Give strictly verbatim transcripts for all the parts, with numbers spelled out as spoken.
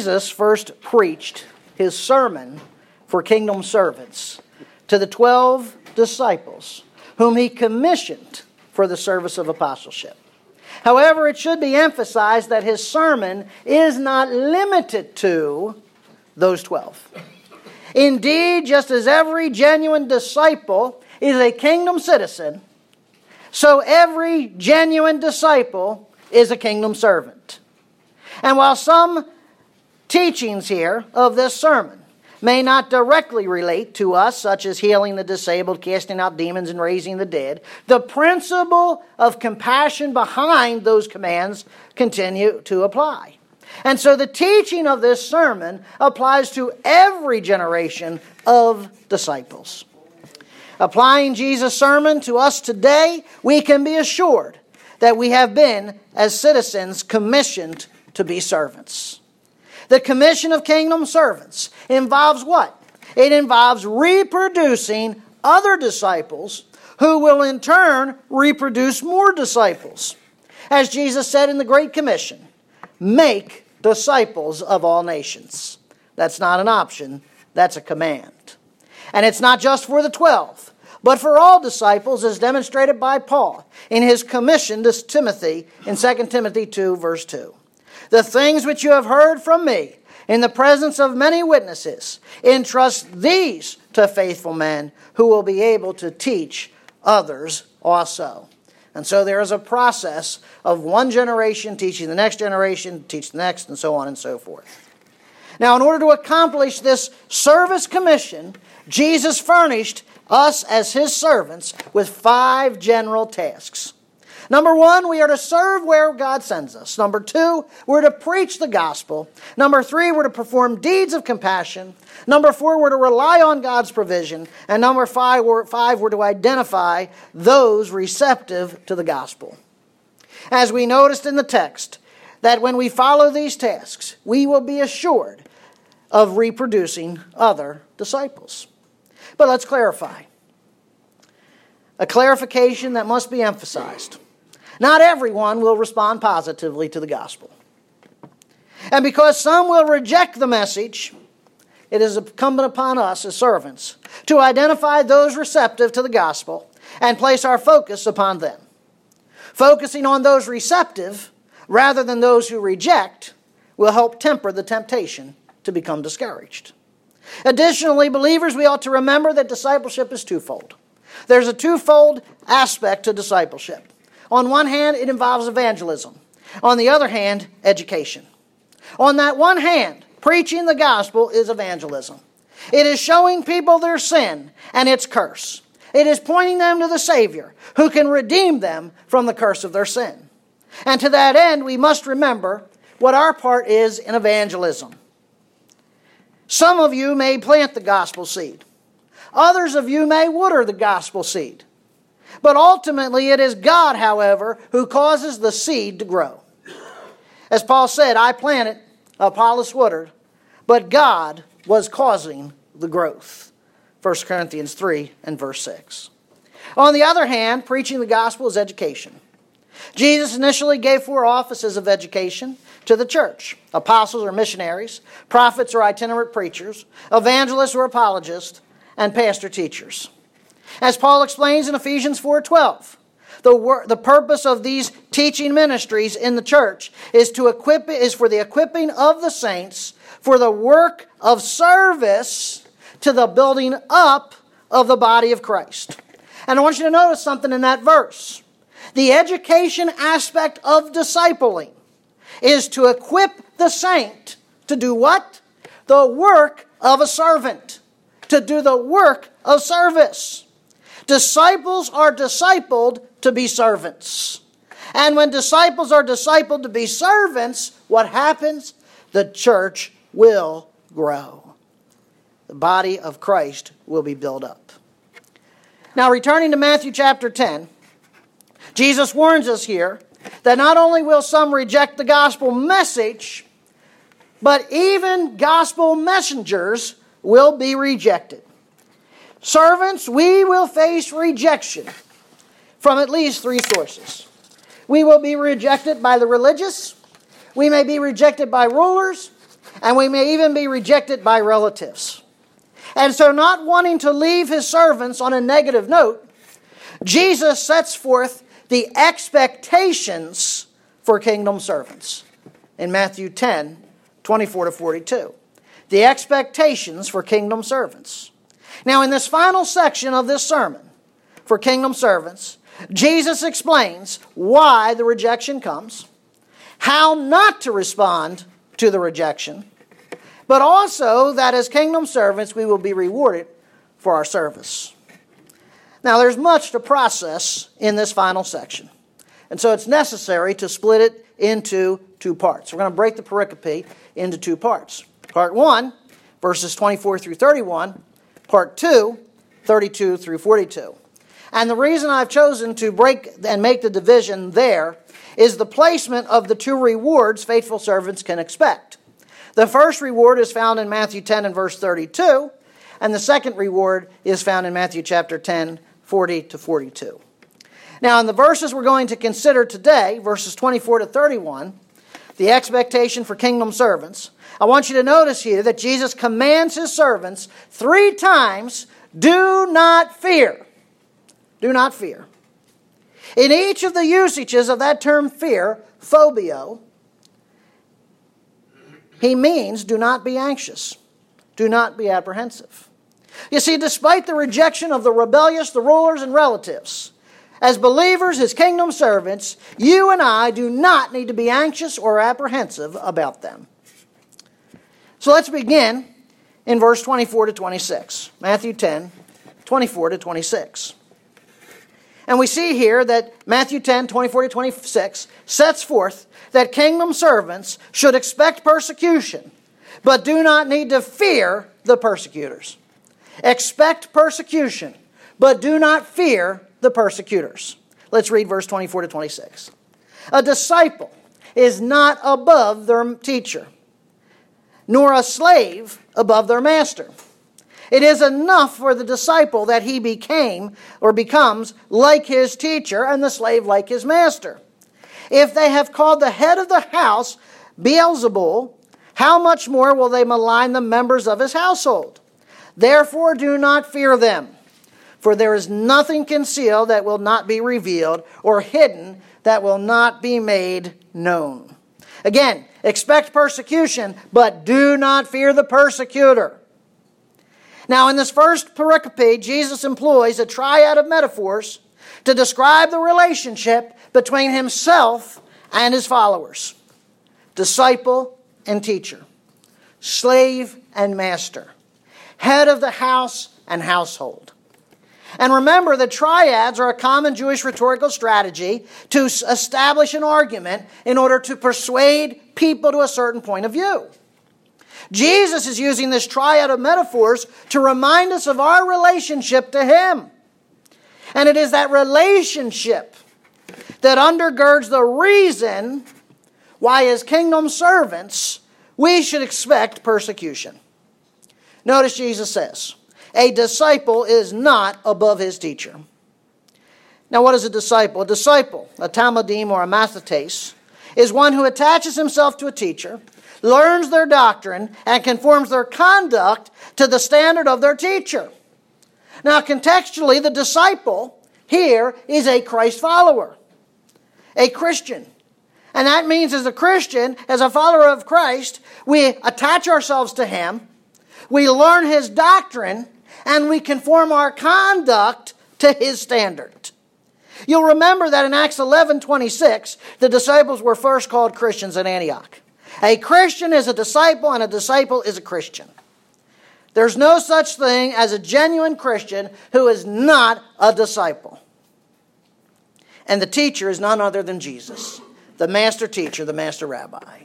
Jesus first preached his sermon for kingdom servants to the twelve disciples, whom he commissioned for the service of apostleship. However, it should be emphasized that his sermon is not limited to those twelve. Indeed, just as every genuine disciple is a kingdom citizen, so every genuine disciple is a kingdom servant. And while some teachings here of this sermon may not directly relate to us, such as healing the disabled, casting out demons, and raising the dead, the principle of compassion behind those commands continue to apply. And so the teaching of this sermon applies to every generation of disciples. Applying Jesus' sermon to us today, we can be assured that we have been, as citizens, commissioned to be servants. The commission of kingdom servants involves what? It involves reproducing other disciples who will in turn reproduce more disciples. As Jesus said in the Great Commission, make disciples of all nations. That's not an option, that's a command. And it's not just for the twelve, but for all disciples as demonstrated by Paul in his commission to Timothy in Second Timothy two verse two. The things which you have heard from me, in the presence of many witnesses, entrust these to faithful men who will be able to teach others also. And so there is a process of one generation teaching the next generation, teach the next, and so on and so forth. Now, in order to accomplish this service commission, Jesus furnished us as his servants with five general tasks. Number one, we are to serve where God sends us. Number two, we're to preach the gospel. Number three, we're to perform deeds of compassion. Number four, we're to rely on God's provision. And number five, we're, five, we're to identify those receptive to the gospel. As we noticed in the text, that when we follow these tasks, we will be assured of reproducing other disciples. But let's clarify. A clarification that must be emphasized. Not everyone will respond positively to the gospel. And because some will reject the message, it is incumbent upon us as servants to identify those receptive to the gospel and place our focus upon them. Focusing on those receptive rather than those who reject will help temper the temptation to become discouraged. Additionally, believers, we ought to remember that discipleship is twofold. There's a twofold aspect to discipleship. On one hand, it involves evangelism. On the other hand, education. On that one hand, preaching the gospel is evangelism. It is showing people their sin and its curse. It is pointing them to the Savior who can redeem them from the curse of their sin. And to that end, we must remember what our part is in evangelism. Some of you may plant the gospel seed. Others of you may water the gospel seed. But ultimately it is God, however, who causes the seed to grow. As Paul said, I planted, Apollos watered, but God was causing the growth. First Corinthians three and verse six. On the other hand, preaching the gospel is education. Jesus initially gave four offices of education to the church. Apostles or missionaries, prophets or itinerant preachers, evangelists or apologists, and pastor teachers. As Paul explains in Ephesians four twelve, the, wor- the purpose of these teaching ministries in the church is, to equip- is for the equipping of the saints for the work of service to the building up of the body of Christ. And I want you to notice something in that verse. The education aspect of discipling is to equip the saint to do what? The work of a servant. To do the work of service. Disciples are discipled to be servants. And when disciples are discipled to be servants, what happens? The church will grow. The body of Christ will be built up. Now, returning to Matthew chapter ten, Jesus warns us here that not only will some reject the gospel message, but even gospel messengers will be rejected. Servants, we will face rejection from at least three sources. We will be rejected by the religious, we may be rejected by rulers, and we may even be rejected by relatives. And so, not wanting to leave his servants on a negative note, Jesus sets forth the expectations for kingdom servants in Matthew ten, twenty-four to forty-two. The expectations for kingdom servants. Now, in this final section of this sermon for kingdom servants, Jesus explains why the rejection comes, how not to respond to the rejection, but also that as kingdom servants we will be rewarded for our service. Now, there's much to process in this final section, and so it's necessary to split it into two parts. We're going to break the pericope into two parts. Part one, verses twenty-four through thirty-one. Part two, thirty-two through forty-two. And the reason I've chosen to break and make the division there is the placement of the two rewards faithful servants can expect. The first reward is found in Matthew ten and verse thirty-two, and the second reward is found in Matthew chapter ten, forty to forty-two. Now, in the verses we're going to consider today, verses twenty-four to thirty-one, the expectation for kingdom servants, I want you to notice here that Jesus commands his servants three times, do not fear. Do not fear. In each of the usages of that term fear, phobio, he means do not be anxious. Do not be apprehensive. You see, despite the rejection of the rebellious, the rulers, and relatives, as believers, as kingdom servants, you and I do not need to be anxious or apprehensive about them. So let's begin in verse twenty-four to twenty-six. Matthew ten, twenty-four to twenty-six. And we see here that Matthew ten, twenty-four to twenty-six sets forth that kingdom servants should expect persecution, but do not need to fear the persecutors. Expect persecution, but do not fear the persecutors. Let's read verse twenty-four to twenty-six. A disciple is not above their teacher, nor a slave above their master. It is enough for the disciple that he became or becomes like his teacher and the slave like his master. If they have called the head of the house Beelzebul, how much more will they malign the members of his household? Therefore do not fear them, for there is nothing concealed that will not be revealed, or hidden that will not be made known. Again, expect persecution, but do not fear the persecutor. Now, in this first pericope, Jesus employs a triad of metaphors to describe the relationship between himself and his followers. Disciple and teacher. Slave and master. Head of the house and household. And remember, the triads are a common Jewish rhetorical strategy to establish an argument in order to persuade people to a certain point of view. Jesus is using this triad of metaphors to remind us of our relationship to him. And it is that relationship that undergirds the reason why as kingdom servants we should expect persecution. Notice Jesus says, a disciple is not above his teacher. Now, what is a disciple? A disciple, a Talmudim or a Mathetes, is one who attaches himself to a teacher, learns their doctrine, and conforms their conduct to the standard of their teacher. Now, contextually, the disciple here is a Christ follower, a Christian. And that means as a Christian, as a follower of Christ, we attach ourselves to him, we learn his doctrine, and we conform our conduct to his standard. You'll remember that in Acts eleven twenty-six, the disciples were first called Christians in Antioch. A Christian is a disciple, and a disciple is a Christian. There's no such thing as a genuine Christian who is not a disciple. And the teacher is none other than Jesus, the master teacher, the master rabbi.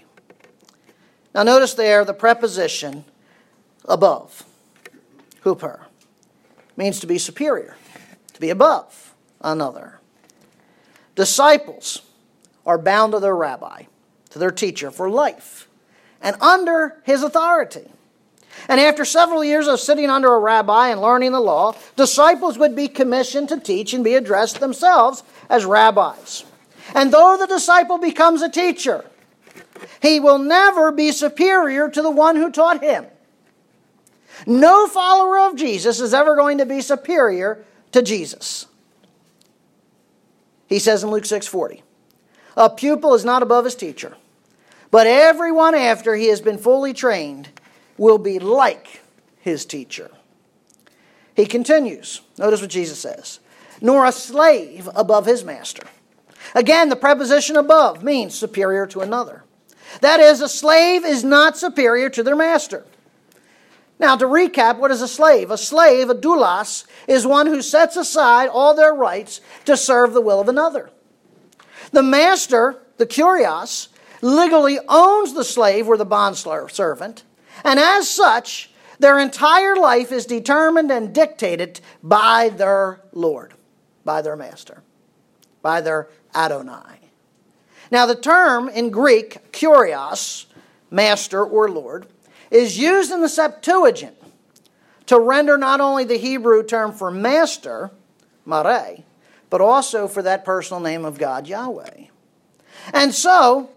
Now notice there the preposition above, huper, means to be superior, to be above another. Disciples are bound to their rabbi, to their teacher for life, and under his authority. And after several years of sitting under a rabbi and learning the law, disciples would be commissioned to teach and be addressed themselves as rabbis. And though the disciple becomes a teacher, He will never be superior to the one who taught him. No follower of Jesus is ever going to be superior to Jesus. He says in Luke six forty, a pupil is not above his teacher, but everyone after he has been fully trained will be like his teacher. He continues. Notice what Jesus says. Nor a slave above his master. Again, the preposition above means superior to another. That is, a slave is not superior to their master. Now, to recap, what is a slave? A slave, a doulos, is one who sets aside all their rights to serve the will of another. The master, the kurios, legally owns the slave or the bondservant, and as such, their entire life is determined and dictated by their Lord, by their master, by their Adonai. Now, the term in Greek, kurios, master or Lord, is used in the Septuagint to render not only the Hebrew term for master, mareh, but also for that personal name of God, Yahweh. And so,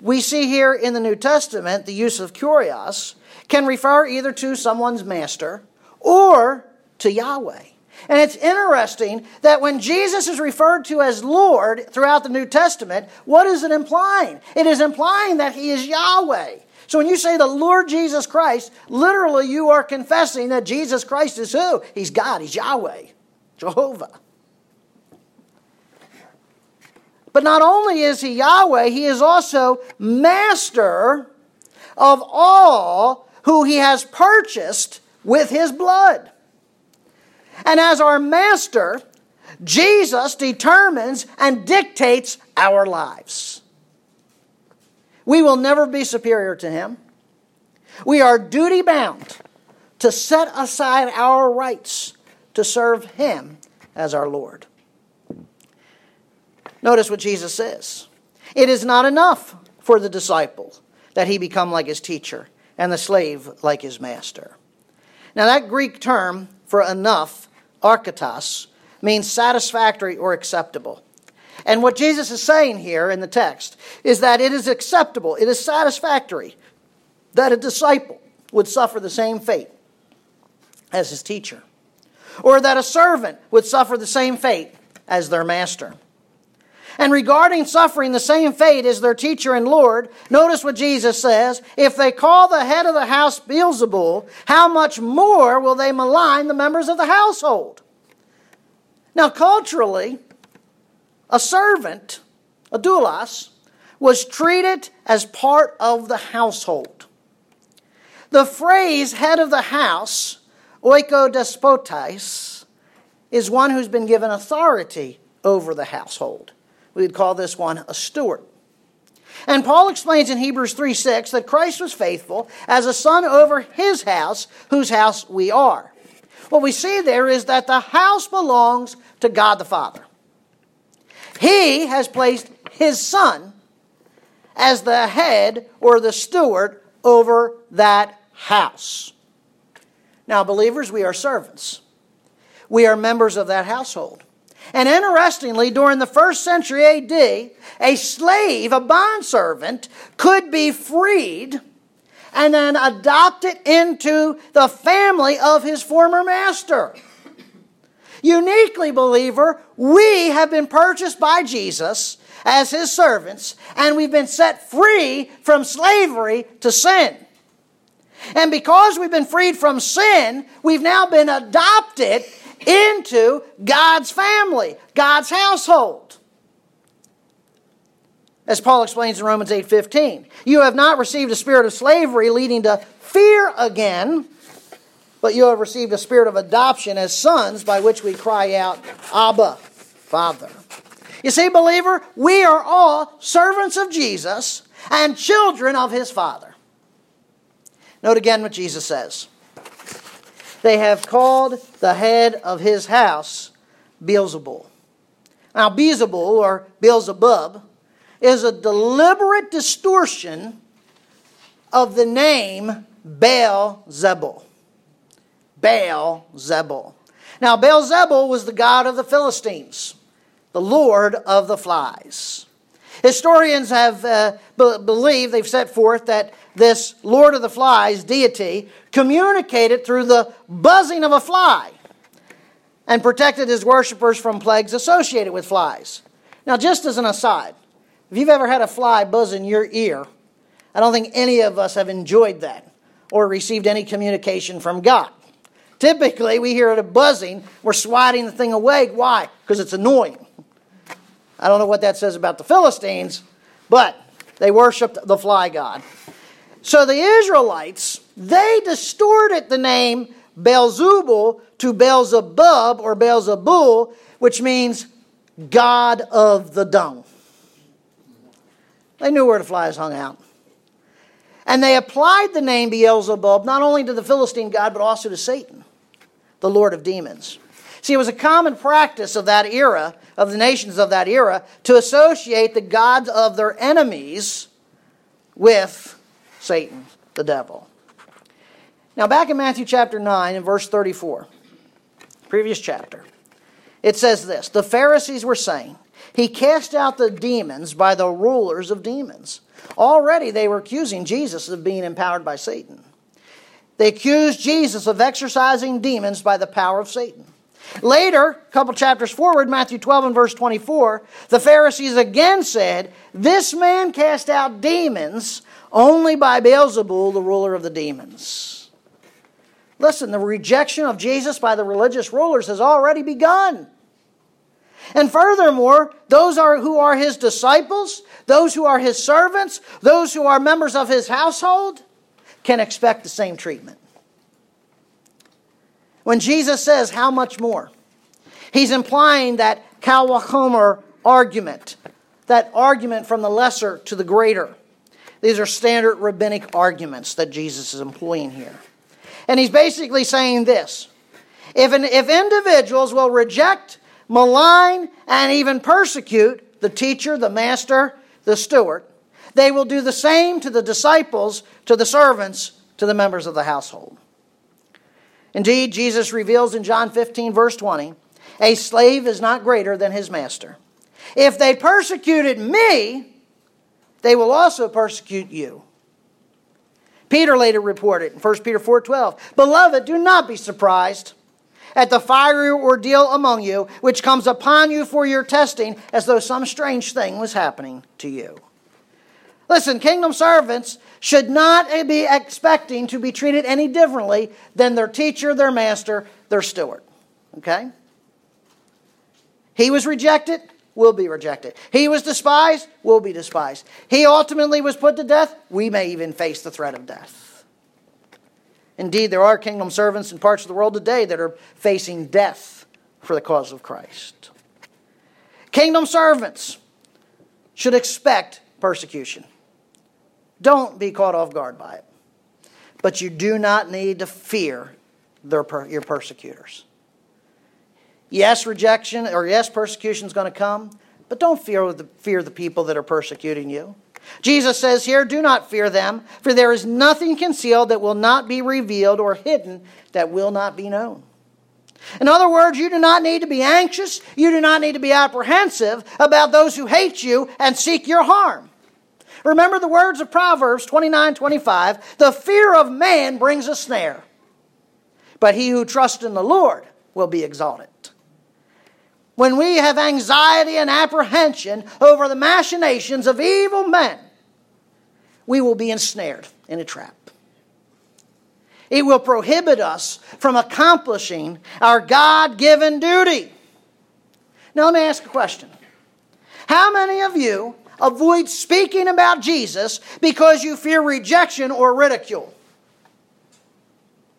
we see here in the New Testament, the use of kurios can refer either to someone's master or to Yahweh. And it's interesting that when Jesus is referred to as Lord throughout the New Testament, what is it implying? It is implying that He is Yahweh. So when you say the Lord Jesus Christ, literally you are confessing that Jesus Christ is who? He's God, He's Yahweh, Jehovah. But not only is He Yahweh, He is also master of all who He has purchased with His blood. And as our master, Jesus determines and dictates our lives. We will never be superior to Him. We are duty-bound to set aside our rights to serve Him as our Lord. Notice what Jesus says. It is not enough for the disciple that he become like his teacher and the slave like his master. Now that Greek term for enough, archatos, means satisfactory or acceptable. And what Jesus is saying here in the text is that it is acceptable, it is satisfactory that a disciple would suffer the same fate as his teacher, or that a servant would suffer the same fate as their master. And regarding suffering the same fate as their teacher and Lord, notice what Jesus says, if they call the head of the house Beelzebul, how much more will they malign the members of the household? Now culturally, a servant, a doulos, was treated as part of the household. The phrase head of the house, oikodespotais, is one who's been given authority over the household. We would call this one a steward. And Paul explains in Hebrews three six that Christ was faithful as a son over his house, whose house we are. What we see there is that the house belongs to God the Father. He has placed His Son as the head or the steward over that house. Now, believers, we are servants. We are members of that household. And interestingly, during the first century A D, a slave, a bondservant, could be freed and then adopted into the family of his former master. Uniquely, believer, we have been purchased by Jesus as His servants, and we've been set free from slavery to sin. And because we've been freed from sin, we've now been adopted into God's family, God's household. As Paul explains in Romans eight fifteen, you have not received a spirit of slavery leading to fear again, but you have received a spirit of adoption as sons by which we cry out, Abba, Father. You see, believer, we are all servants of Jesus and children of His Father. Note again what Jesus says. They have called the head of his house Beelzebul. Now, Beelzebul, or Beelzebub, is a deliberate distortion of the name Baal-zebul. Baal-zebul. Now, Baal-zebul was the god of the Philistines, the lord of the flies. Historians have uh, b- believed, they've set forth, that this Lord of the Flies deity communicated through the buzzing of a fly and protected his worshippers from plagues associated with flies. Now, just as an aside, if you've ever had a fly buzz in your ear, I don't think any of us have enjoyed that or received any communication from God. Typically, we hear it a buzzing, we're swatting the thing away. Why? Because it's annoying. I don't know what that says about the Philistines, but they worshiped the fly god. So the Israelites, they distorted the name Beelzebul to Beelzebub or Beelzebul, which means God of the dung. They knew where the flies hung out. And they applied the name Beelzebub not only to the Philistine god, but also to Satan, the Lord of demons. See, it was a common practice of that era, of the nations of that era, to associate the gods of their enemies with Satan, the devil. Now, back in Matthew chapter nine and verse thirty-four, previous chapter, it says this, the Pharisees were saying, he cast out the demons by the rulers of demons. Already they were accusing Jesus of being empowered by Satan. They accused Jesus of exorcising demons by the power of Satan. Later, a couple chapters forward, Matthew twelve and verse twenty-four, the Pharisees again said, this man cast out demons only by Beelzebul, the ruler of the demons. Listen, the rejection of Jesus by the religious rulers has already begun. And furthermore, those are who are his disciples, those who are his servants, those who are members of his household, can expect the same treatment. When Jesus says, how much more? He's implying that Kal Wachomer argument, that argument from the lesser to the greater. These are standard rabbinic arguments that Jesus is employing here. And he's basically saying this, if, an, if individuals will reject, malign, and even persecute the teacher, the master, the steward, they will do the same to the disciples, to the servants, to the members of the household. Indeed, Jesus reveals in John fifteen, verse twenty, a slave is not greater than his master. If they persecuted me, they will also persecute you. Peter later reported in First Peter four twelve, beloved, do not be surprised at the fiery ordeal among you, which comes upon you for your testing, as though some strange thing was happening to you. Listen, kingdom servants should not be expecting to be treated any differently than their teacher, their master, their steward. Okay? He was rejected, will be rejected. He was despised, will be despised. He ultimately was put to death, we may even face the threat of death. Indeed, there are kingdom servants in parts of the world today that are facing death for the cause of Christ. Kingdom servants should expect persecution. Don't be caught off guard by it. But you do not need to fear their per- your persecutors. Yes, rejection, or yes, persecution is going to come, but don't fear the, fear the people that are persecuting you. Jesus says here, do not fear them, for there is nothing concealed that will not be revealed or hidden that will not be known. In other words, you do not need to be anxious, you do not need to be apprehensive about those who hate you and seek your harm. Remember the words of Proverbs twenty-nine twenty-five, the fear of man brings a snare, but he who trusts in the Lord will be exalted. When we have anxiety and apprehension over the machinations of evil men, we will be ensnared in a trap. It will prohibit us from accomplishing our God-given duty. Now let me ask a question. How many of you avoid speaking about Jesus because you fear rejection or ridicule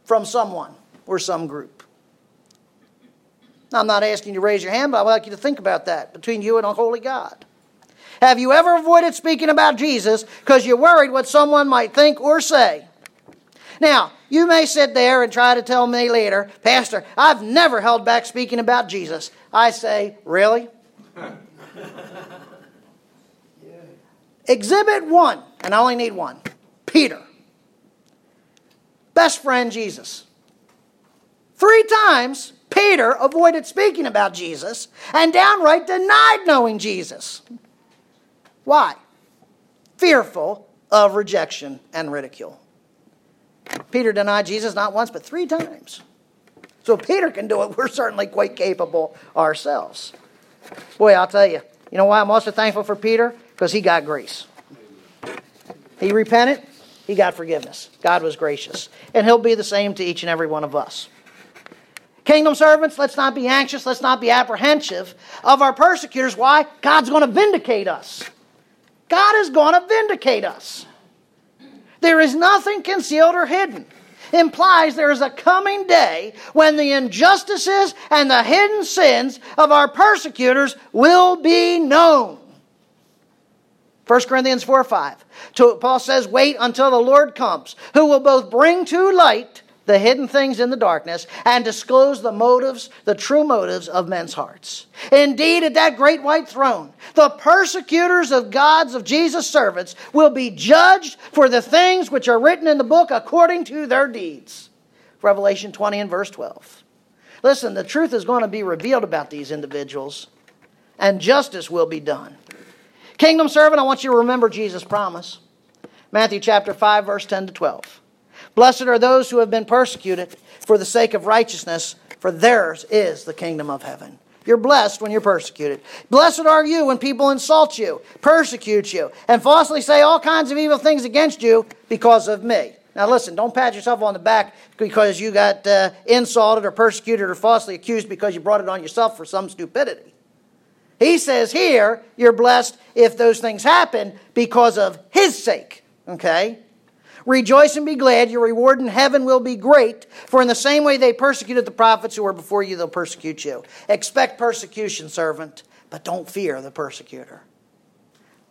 from someone or some group? Now, I'm not asking you to raise your hand, but I'd like you to think about that between you and a holy God. Have you ever avoided speaking about Jesus because you're worried what someone might think or say? Now, you may sit there and try to tell me later, Pastor, I've never held back speaking about Jesus. I say, really? Exhibit one, and I only need one, Peter. Best friend Jesus. Three times, Peter avoided speaking about Jesus and downright denied knowing Jesus. Why? Fearful of rejection and ridicule. Peter denied Jesus not once, but three times. So if Peter can do it, we're certainly quite capable ourselves. Boy, I'll tell you, you know why I'm also thankful for Peter? Because he got grace. He repented. He got forgiveness. God was gracious. And he'll be the same to each and every one of us. Kingdom servants, let's not be anxious. Let's not be apprehensive of our persecutors. Why? God's going to vindicate us. God is going to vindicate us. There is nothing concealed or hidden. Implies there is a coming day when the injustices and the hidden sins of our persecutors will be known. First Corinthians four five. Paul says, wait until the Lord comes, who will both bring to light the hidden things in the darkness and disclose the motives, the true motives of men's hearts. Indeed, at that great white throne, the persecutors of God's, of Jesus' servants, will be judged for the things which are written in the book according to their deeds. Revelation twenty and verse twelve. Listen, the truth is going to be revealed about these individuals, and justice will be done. Kingdom servant, I want you to remember Jesus' promise. Matthew chapter five, verse ten to twelve. Blessed are those who have been persecuted for the sake of righteousness, for theirs is the kingdom of heaven. You're blessed when you're persecuted. Blessed are you when people insult you, persecute you, and falsely say all kinds of evil things against you because of me. Now listen, don't pat yourself on the back because you got uh, insulted or persecuted or falsely accused because you brought it on yourself for some stupidity. He says here, you're blessed if those things happen because of his sake. Okay? Rejoice and be glad, your reward in heaven will be great, for in the same way they persecuted the prophets who were before you, they'll persecute you. Expect persecution, servant, but don't fear the persecutor.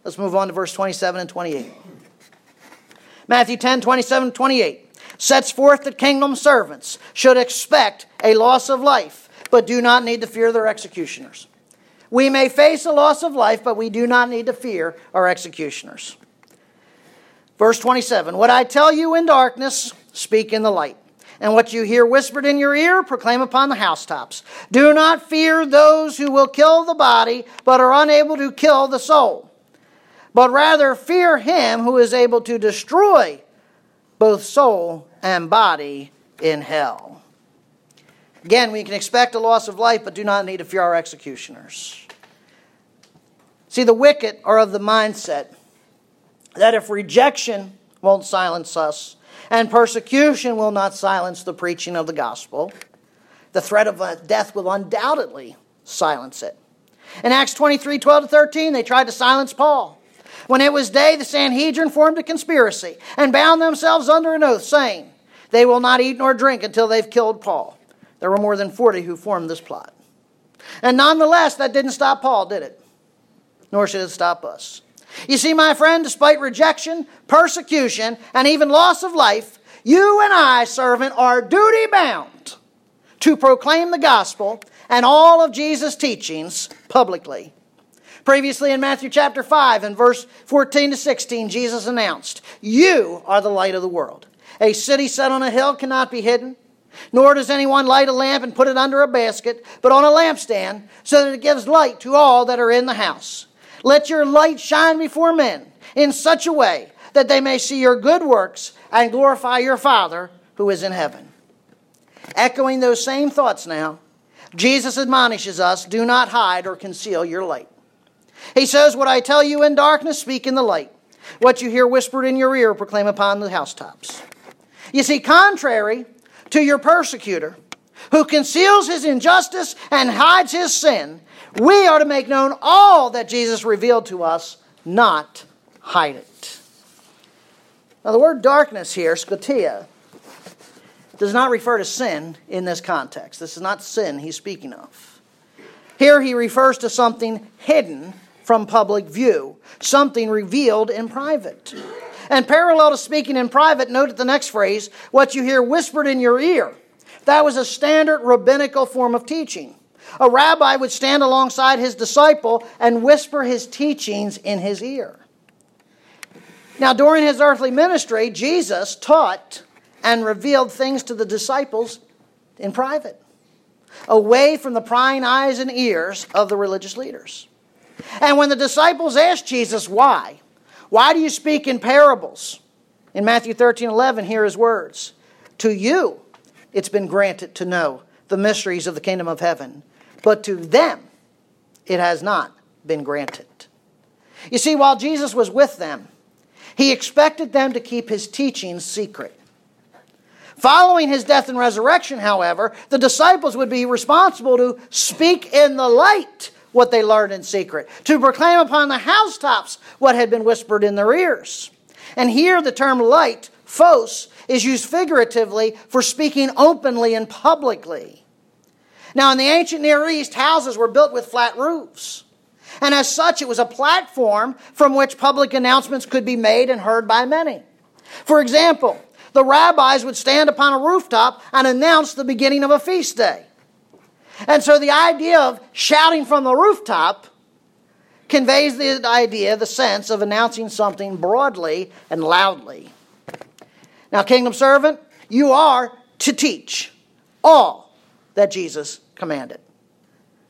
Let's move on to verse twenty-seven and twenty-eight. Matthew ten, twenty-seven, twenty-eight sets forth that kingdom servants should expect a loss of life, but do not need to fear their executioners. We may face a loss of life, but we do not need to fear our executioners. Verse twenty-seven, what I tell you in darkness, speak in the light. And what you hear whispered in your ear, proclaim upon the housetops. Do not fear those who will kill the body, but are unable to kill the soul. But rather fear him who is able to destroy both soul and body in hell. Again, we can expect a loss of life, but do not need to fear our executioners. See, the wicked are of the mindset that if rejection won't silence us and persecution will not silence the preaching of the gospel, the threat of death will undoubtedly silence it. In Acts twenty-three, twelve to thirteen, they tried to silence Paul. When it was day, the Sanhedrin formed a conspiracy and bound themselves under an oath, saying, they will not eat nor drink until they've killed Paul. There were more than forty who formed this plot. And nonetheless, that didn't stop Paul, did it? Nor should it stop us. You see, my friend, despite rejection, persecution, and even loss of life, you and I, servant, are duty-bound to proclaim the gospel and all of Jesus' teachings publicly. Previously in Matthew chapter five and verse fourteen to sixteen, Jesus announced, you are the light of the world. A city set on a hill cannot be hidden, nor does anyone light a lamp and put it under a basket, but on a lampstand, so that it gives light to all that are in the house. Let your light shine before men in such a way that they may see your good works and glorify your Father who is in heaven. Echoing those same thoughts now, Jesus admonishes us, do not hide or conceal your light. He says, what I tell you in darkness, speak in the light. What you hear whispered in your ear, proclaim upon the housetops. You see, contrary to your persecutor, who conceals his injustice and hides his sin, we are to make known all that Jesus revealed to us, not hide it. Now the word darkness here, scotia, does not refer to sin in this context. This is not sin he's speaking of. Here he refers to something hidden from public view, something revealed in private. And parallel to speaking in private, note at the next phrase, what you hear whispered in your ear. That was a standard rabbinical form of teaching. A rabbi would stand alongside his disciple and whisper his teachings in his ear. Now, during his earthly ministry, Jesus taught and revealed things to the disciples in private, away from the prying eyes and ears of the religious leaders. And when the disciples asked Jesus, why? Why do you speak in parables? In Matthew thirteen eleven, hear his words. To you it's been granted to know the mysteries of the kingdom of heaven, but to them it has not been granted. You see, while Jesus was with them, he expected them to keep his teachings secret. Following his death and resurrection, however, the disciples would be responsible to speak in the light what they learned in secret, to proclaim upon the housetops what had been whispered in their ears. And here the term light, phos, is used figuratively for speaking openly and publicly. Now, in the ancient Near East, houses were built with flat roofs. And as such, it was a platform from which public announcements could be made and heard by many. For example, the rabbis would stand upon a rooftop and announce the beginning of a feast day. And so the idea of shouting from the rooftop conveys the idea, the sense of announcing something broadly and loudly. Now, kingdom servant, you are to teach all that Jesus commanded.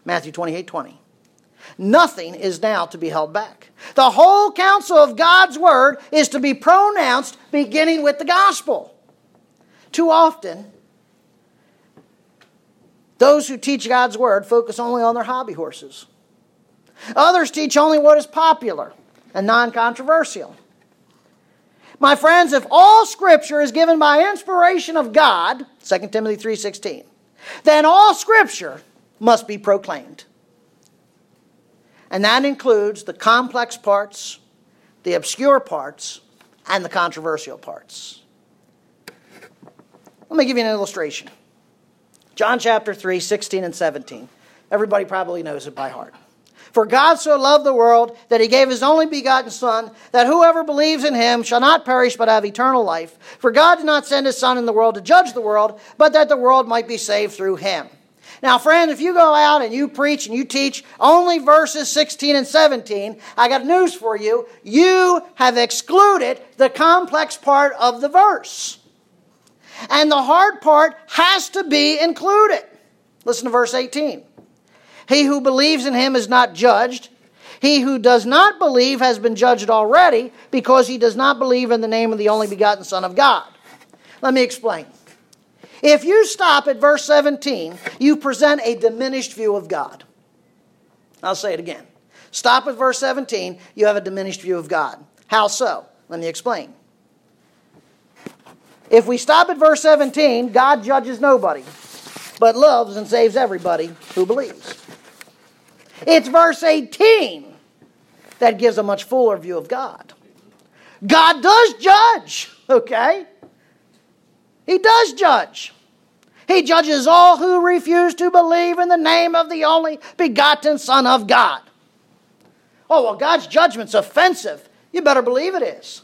Matthew twenty-eight twenty. Nothing is now to be held back. The whole counsel of God's word is to be pronounced beginning with the gospel. Too often, those who teach God's word focus only on their hobby horses. Others teach only what is popular and non-controversial. My friends, if all Scripture is given by inspiration of God, Second Timothy three sixteen, then all Scripture must be proclaimed. And that includes the complex parts, the obscure parts, and the controversial parts. Let me give you an illustration. John chapter three, sixteen and seventeen. Everybody probably knows it by heart. For God so loved the world that he gave his only begotten Son, that whoever believes in him shall not perish but have eternal life. For God did not send his Son in the world to judge the world, but that the world might be saved through him. Now, friend, if you go out and you preach and you teach only verses sixteen and seventeen, I got news for you. You have excluded the complex part of the verse. And the hard part has to be included. Listen to verse eighteen. He who believes in him is not judged. He who does not believe has been judged already because he does not believe in the name of the only begotten Son of God. Let me explain. If you stop at verse seventeen, you present a diminished view of God. I'll say it again. Stop at verse seventeen, you have a diminished view of God. How so? Let me explain. If we stop at verse seventeen, God judges nobody, but loves and saves everybody who believes. It's verse eighteen that gives a much fuller view of God. God does judge, okay? He does judge. He judges all who refuse to believe in the name of the only begotten Son of God. Oh, well, God's judgment's offensive. You better believe it is.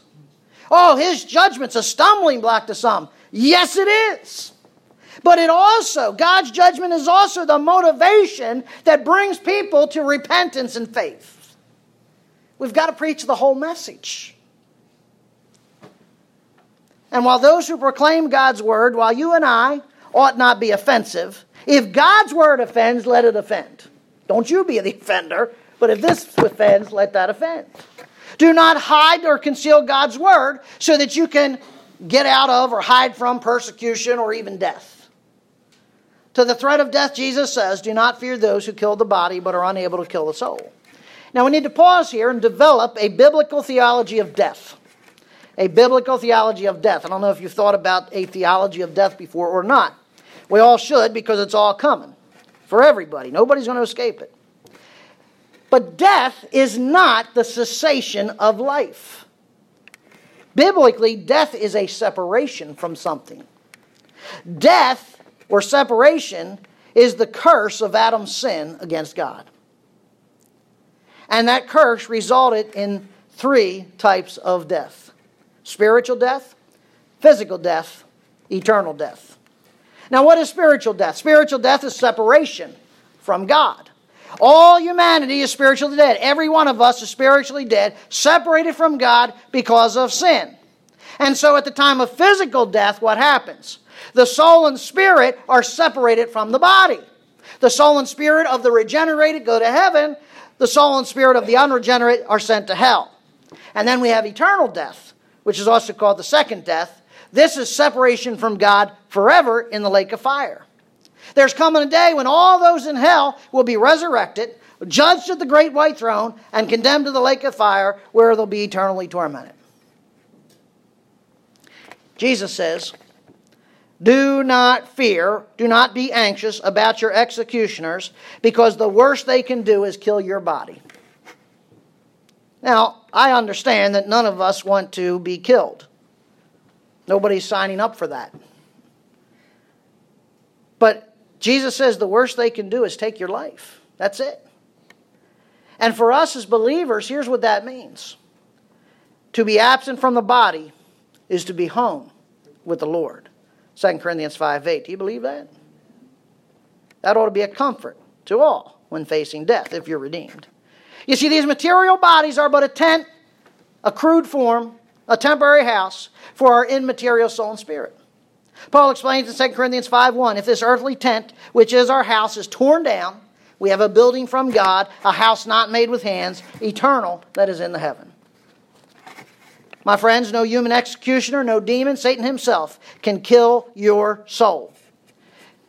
Oh, his judgment's a stumbling block to some. Yes, it is. But it also, God's judgment is also the motivation that brings people to repentance and faith. We've got to preach the whole message. And while those who proclaim God's word, while you and I ought not be offensive, if God's word offends, let it offend. Don't you be the offender, but if this offends, let that offend. Do not hide or conceal God's word so that you can get out of or hide from persecution or even death. To the threat of death, Jesus says, do not fear those who kill the body but are unable to kill the soul. Now we need to pause here and develop a biblical theology of death. A biblical theology of death. I don't know if you've thought about a theology of death before or not. We all should because it's all coming for everybody. Nobody's going to escape it. But death is not the cessation of life. Biblically, death is a separation from something. Death or separation is the curse of Adam's sin against God. And that curse resulted in three types of death. Spiritual death, physical death, eternal death. Now, what is spiritual death? Spiritual death is separation from God. All humanity is spiritually dead. Every one of us is spiritually dead, separated from God because of sin. And so at the time of physical death, what happens? The soul and spirit are separated from the body. The soul and spirit of the regenerated go to heaven, the soul and spirit of the unregenerate are sent to hell. And then we have eternal death, which is also called the second death. This is separation from God forever in the lake of fire. There's coming a day when all those in hell will be resurrected, judged at the great white throne, and condemned to the lake of fire, where they'll be eternally tormented. Jesus says, "Do not fear, do not be anxious about your executioners, because the worst they can do is kill your body." Now, I understand that none of us want to be killed. Nobody's signing up for that. But Jesus says the worst they can do is take your life. That's it. And for us as believers, here's what that means. To be absent from the body is to be home with the Lord. Second Corinthians five eight. Do you believe that? That ought to be a comfort to all when facing death, if you're redeemed. You see, these material bodies are but a tent, a crude form, a temporary house for our immaterial soul and spirit. Paul explains in Second Corinthians five one, if this earthly tent, which is our house, is torn down, we have a building from God, a house not made with hands, eternal, that is in the heaven. My friends, no human executioner, no demon, Satan himself can kill your soul.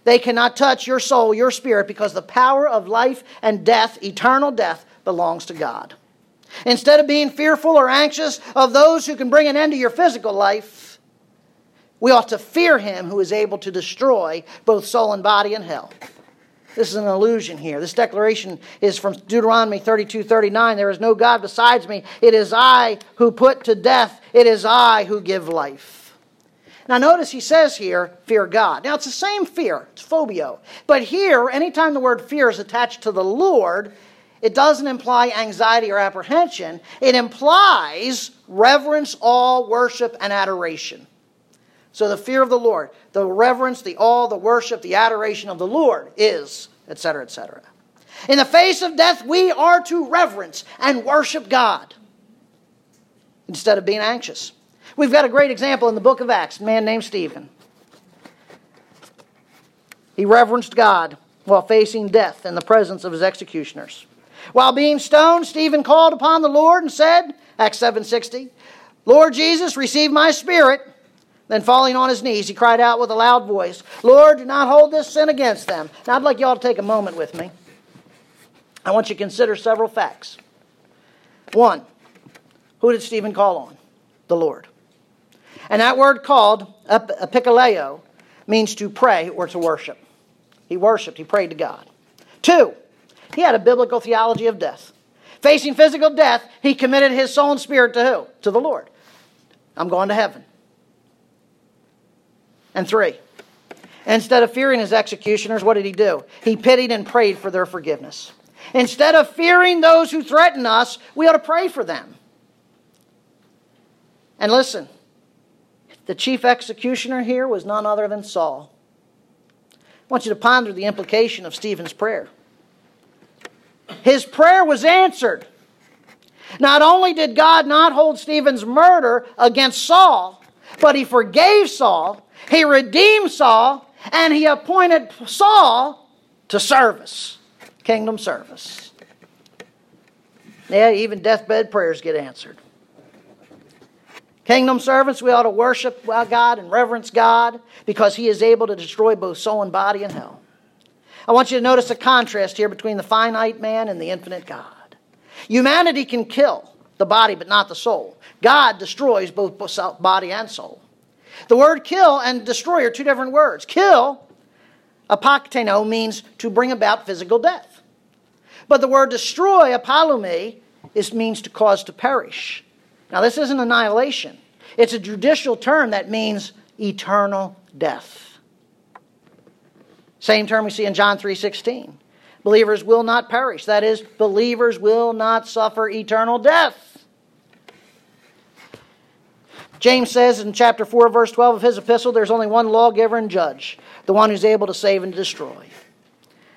They cannot touch your soul, your spirit, because the power of life and death, eternal death, belongs to God. Instead of being fearful or anxious of those who can bring an end to your physical life, we ought to fear him who is able to destroy both soul and body in hell. This is an allusion here. This declaration is from Deuteronomy thirty-two thirty-nine. There is no God besides me. It is I who put to death. It is I who give life. Now notice he says here, fear God. Now it's the same fear. It's phobia. But here, anytime the word fear is attached to the Lord, it doesn't imply anxiety or apprehension. It implies reverence, awe, worship, and adoration. So the fear of the Lord, the reverence, the awe, the worship, the adoration of the Lord is, et cetera, et cetera. In the face of death, we are to reverence and worship God instead of being anxious. We've got a great example in the book of Acts, a man named Stephen. He reverenced God while facing death in the presence of his executioners. While being stoned, Stephen called upon the Lord and said, Acts seven sixty, "Lord Jesus, receive my spirit." Then falling on his knees, he cried out with a loud voice, "Lord, do not hold this sin against them." Now I'd like you all to take a moment with me. I want you to consider several facts. One, who did Stephen call on? The Lord. And that word called, epikaleo, means to pray or to worship. He worshipped, he prayed to God. Two, he had a biblical theology of death. Facing physical death, he committed his soul and spirit to who? To the Lord. I'm going to heaven. And three, instead of fearing his executioners, what did he do? He pitied and prayed for their forgiveness. Instead of fearing those who threaten us, we ought to pray for them. And listen, the chief executioner here was none other than Saul. I want you to ponder the implication of Stephen's prayer. His prayer was answered. Not only did God not hold Stephen's murder against Saul, but he forgave Saul, he redeemed Saul, and he appointed Saul to service, kingdom service. Yeah, even deathbed prayers get answered. Kingdom servants, we ought to worship God and reverence God because he is able to destroy both soul and body in hell. I want you to notice a contrast here between the finite man and the infinite God. Humanity can kill the body but not the soul. God destroys both body and soul. The word kill and destroy are two different words. Kill, apokteno, means to bring about physical death. But the word destroy, apolumi, is means to cause to perish. Now this isn't annihilation. It's a judicial term that means eternal death. Same term we see in John three sixteen. Believers will not perish. That is, believers will not suffer eternal death. James says in chapter four, verse twelve of his epistle, there's only one lawgiver and judge, the one who's able to save and destroy.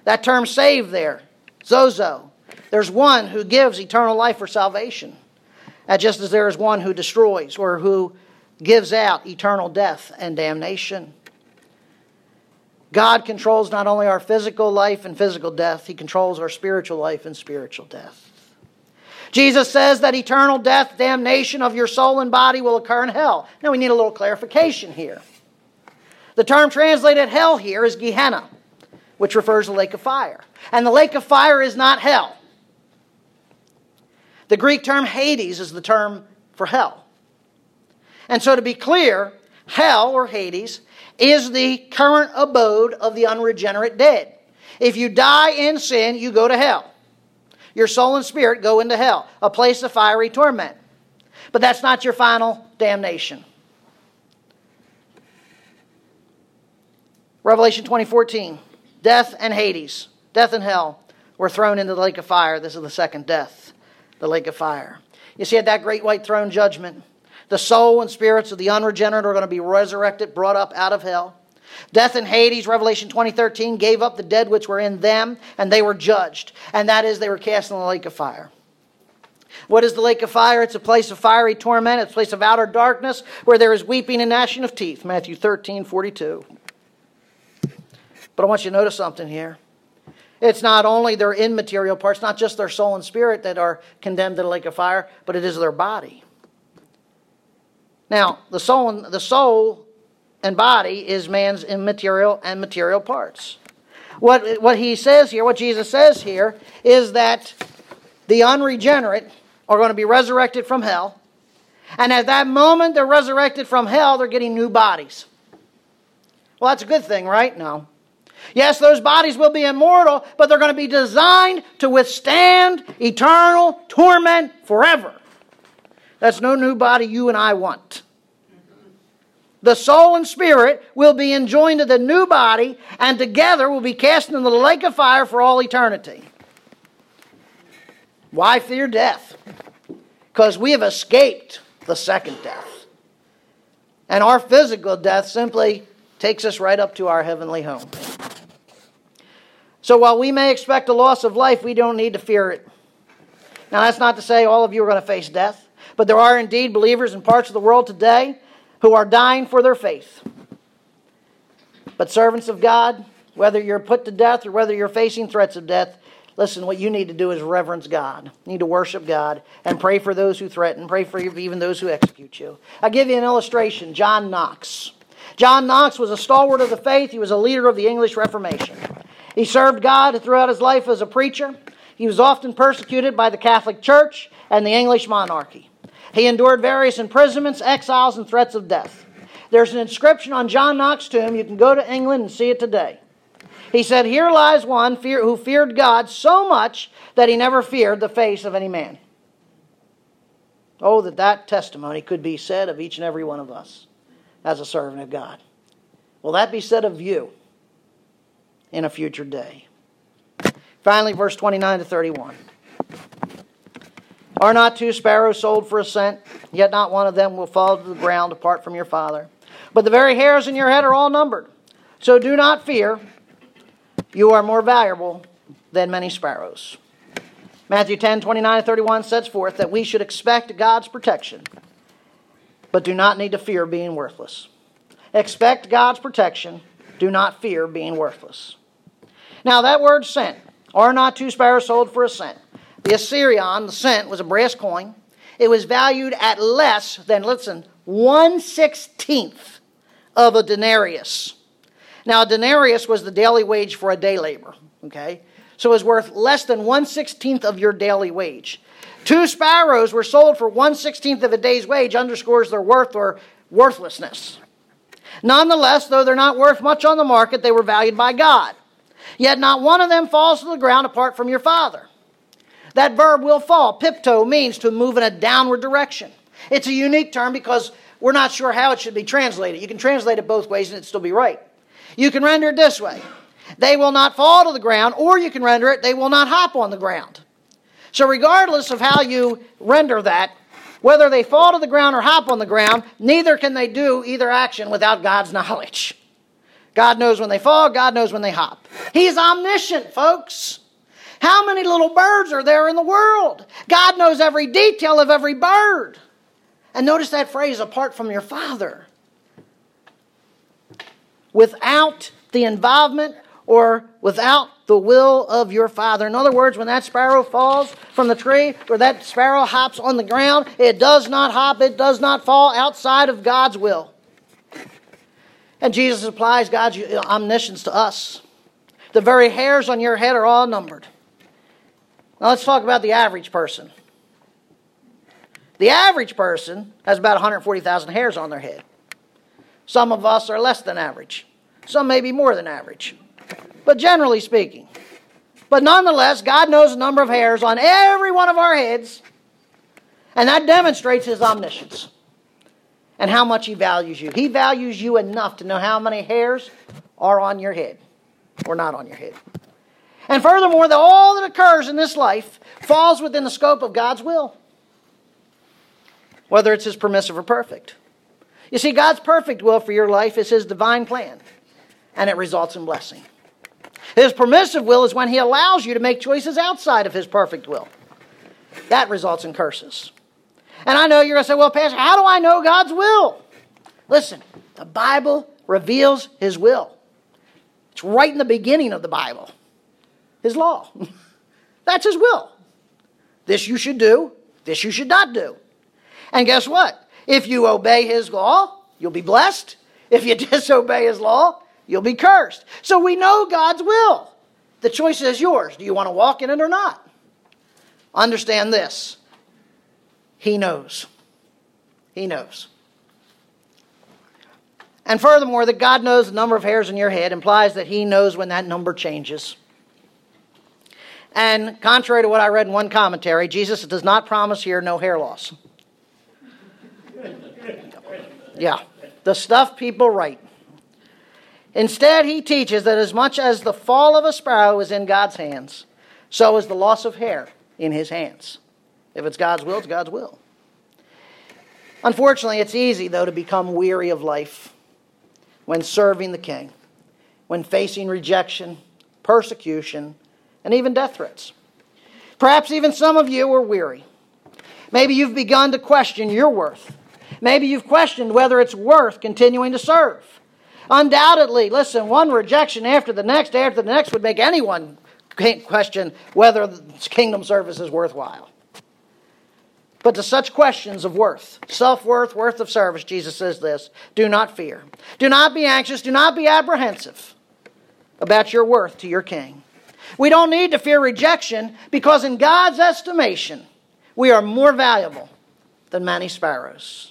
That term save there, zozo, there's one who gives eternal life for salvation, just as there is one who destroys or who gives out eternal death and damnation. God controls not only our physical life and physical death, He controls our spiritual life and spiritual death. Jesus says that eternal death, damnation of your soul and body will occur in hell. Now we need a little clarification here. The term translated hell here is Gehenna, which refers to the lake of fire. And the lake of fire is not hell. The Greek term Hades is the term for hell. And so to be clear, hell or Hades is the current abode of the unregenerate dead. If you die in sin, you go to hell. Your soul and spirit go into hell, a place of fiery torment. But that's not your final damnation. Revelation twenty fourteen, death and Hades, death and hell were thrown into the lake of fire. This is the second death, the lake of fire. You see, at that great white throne judgment, the soul and spirits of the unregenerate are going to be resurrected, brought up out of hell. Death and Hades, Revelation twenty thirteen, gave up the dead which were in them, and they were judged. And that is, they were cast in the lake of fire. What is the lake of fire? It's a place of fiery torment. It's a place of outer darkness where there is weeping and gnashing of teeth. Matthew thirteen forty-two. But I want you to notice something here. It's not only their immaterial parts, not just their soul and spirit that are condemned to the lake of fire, but it is their body. Now, the soul and, the soul and body is man's immaterial and material parts. What, what he says here, what Jesus says here, is that the unregenerate are going to be resurrected from hell. And at that moment they're resurrected from hell, they're getting new bodies. Well, that's a good thing, right? No. Yes, those bodies will be immortal, but they're going to be designed to withstand eternal torment forever. That's no new body you and I want. The soul and spirit will be enjoined to the new body, and together will be cast into the lake of fire for all eternity. Why fear death? Because we have escaped the second death. And our physical death simply takes us right up to our heavenly home. So while we may expect a loss of life, we don't need to fear it. Now that's not to say all of you are going to face death. But there are indeed believers in parts of the world today who are dying for their faith. But servants of God, whether you're put to death or whether you're facing threats of death, listen, what you need to do is reverence God. You need to worship God and pray for those who threaten. Pray for even those who execute you. I'll give you an illustration. John Knox. John Knox was a stalwart of the faith. He was a leader of the English Reformation. He served God throughout his life as a preacher. He was often persecuted by the Catholic Church and the English monarchy. He endured various imprisonments, exiles, and threats of death. There's an inscription on John Knox's tomb. You can go to England and see it today. He said, "Here lies one who feared God so much that he never feared the face of any man." Oh, that that testimony could be said of each and every one of us as a servant of God. Will that be said of you in a future day? Finally, verse twenty-nine to thirty-one. Are not two sparrows sold for a cent? Yet not one of them will fall to the ground apart from your Father. But the very hairs in your head are all numbered. So do not fear. You are more valuable than many sparrows. Matthew ten, twenty-nine to thirty-one sets forth that we should expect God's protection, but do not need to fear being worthless. Expect God's protection. Do not fear being worthless. Now that word cent, are not two sparrows sold for a cent? The Assyrian, the cent, was a brass coin. It was valued at less than, listen, one sixteenth of a denarius. Now, a denarius was the daily wage for a day laborer. Okay? So it was worth less than one sixteenth of your daily wage. Two sparrows were sold for one sixteenth of a day's wage, underscores their worth or worthlessness. Nonetheless, though they're not worth much on the market, they were valued by God. Yet not one of them falls to the ground apart from your Father. That verb will fall. Pipto means to move in a downward direction. It's a unique term because we're not sure how it should be translated. You can translate it both ways and it'd still be right. You can render it this way. They will not fall to the ground, or you can render it, they will not hop on the ground. So regardless of how you render that, whether they fall to the ground or hop on the ground, neither can they do either action without God's knowledge. God knows when they fall, God knows when they hop. He's omniscient, folks. How many little birds are there in the world? God knows every detail of every bird. And notice that phrase, apart from your Father. Without the involvement or without the will of your Father. In other words, when that sparrow falls from the tree or that sparrow hops on the ground, it does not hop, it does not fall outside of God's will. And Jesus applies God's omniscience to us. The very hairs on your head are all numbered. Now let's talk about the average person. The average person has about one hundred forty thousand hairs on their head. Some of us are less than average. Some may be more than average. But generally speaking. But nonetheless, God knows the number of hairs on every one of our heads. And that demonstrates His omniscience. And how much He values you. He values you enough to know how many hairs are on your head. Or not on your head. And furthermore, that all that occurs in this life falls within the scope of God's will. Whether it's His permissive or perfect. You see, God's perfect will for your life is His divine plan. And it results in blessing. His permissive will is when He allows you to make choices outside of His perfect will. That results in curses. And I know you're going to say, well, Pastor, how do I know God's will? Listen, the Bible reveals His will. It's right in the beginning of the Bible. His law. That's His will. This you should do. This you should not do. And guess what? If you obey His law, you'll be blessed. If you disobey His law, you'll be cursed. So we know God's will. The choice is yours. Do you want to walk in it or not? Understand this. He knows. He knows. And furthermore, that God knows the number of hairs in your head implies that He knows when that number changes. And contrary to what I read in one commentary, Jesus does not promise here no hair loss. Yeah, the stuff people write. Instead, He teaches that as much as the fall of a sparrow is in God's hands, so is the loss of hair in His hands. If it's God's will, it's God's will. Unfortunately, it's easy, though, to become weary of life when serving the King, when facing rejection, persecution, and even death threats. Perhaps even some of you are weary. Maybe you've begun to question your worth. Maybe you've questioned whether it's worth continuing to serve. Undoubtedly, listen, one rejection after the next, after the next would make anyone question whether kingdom service is worthwhile. But to such questions of worth, self-worth, worth of service, Jesus says this, do not fear. Do not be anxious. Do not be apprehensive about your worth to your King. We don't need to fear rejection because in God's estimation, we are more valuable than many sparrows.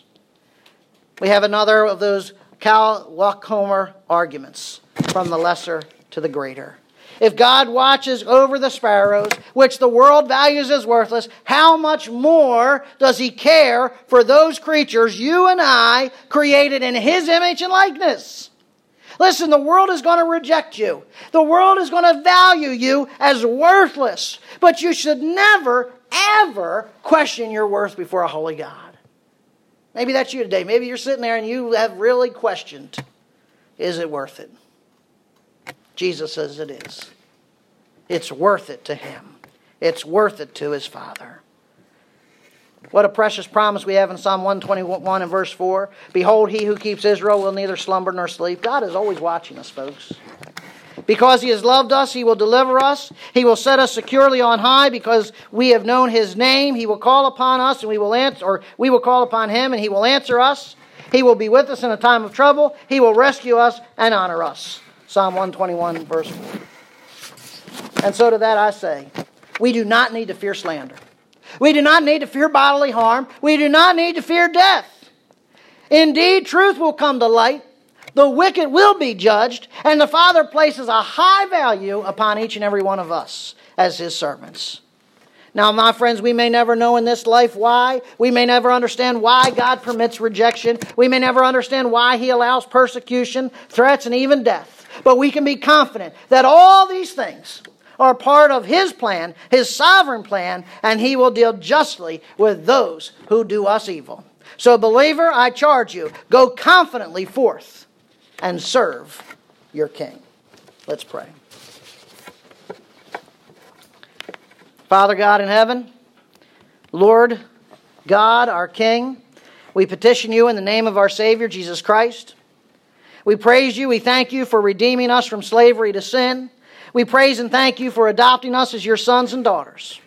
We have another of those Cal Wachhomer arguments, from the lesser to the greater. If God watches over the sparrows, which the world values as worthless, how much more does He care for those creatures, you and I, created in His image and likeness? Listen, the world is going to reject you. The world is going to value you as worthless. But you should never, ever question your worth before a holy God. Maybe that's you today. Maybe you're sitting there and you have really questioned, is it worth it? Jesus says it is. It's worth it to Him. It's worth it to His Father. What a precious promise we have in Psalm one twenty-one and verse four. Behold, He who keeps Israel will neither slumber nor sleep. God is always watching us, folks. Because He has loved us, He will deliver us. He will set us securely on high because we have known His name. He will call upon us and we will answer, or we will call upon Him and He will answer us. He will be with us in a time of trouble. He will rescue us and honor us. Psalm one twenty-one, verse four. And so to that I say, we do not need to fear slander. We do not need to fear bodily harm. We do not need to fear death. Indeed, truth will come to light. The wicked will be judged, and the Father places a high value upon each and every one of us as His servants. Now, my friends, we may never know in this life why. We may never understand why God permits rejection. We may never understand why He allows persecution, threats, and even death. But we can be confident that all these things are part of His plan, His sovereign plan, and He will deal justly with those who do us evil. So, believer, I charge you, go confidently forth and serve your King. Let's pray. Father God in heaven, Lord God, our King, we petition You in the name of our Savior, Jesus Christ. We praise you, we thank you for redeeming us from slavery to sin. We praise and thank you for adopting us as your sons and daughters.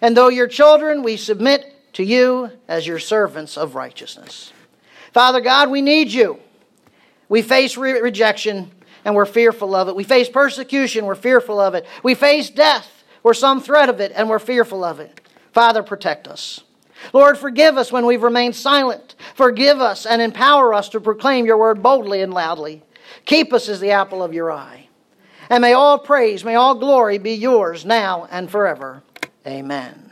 And though your children, we submit to you as your servants of righteousness. Father God, we need you. We face re- rejection and we're fearful of it. We face persecution, we're fearful of it. We face death, or some threat of it, and we're fearful of it. Father, protect us. Lord, forgive us when we've remained silent. Forgive us and empower us to proclaim your word boldly and loudly. Keep us as the apple of your eye. And may all praise, may all glory be yours now and forever. Amen.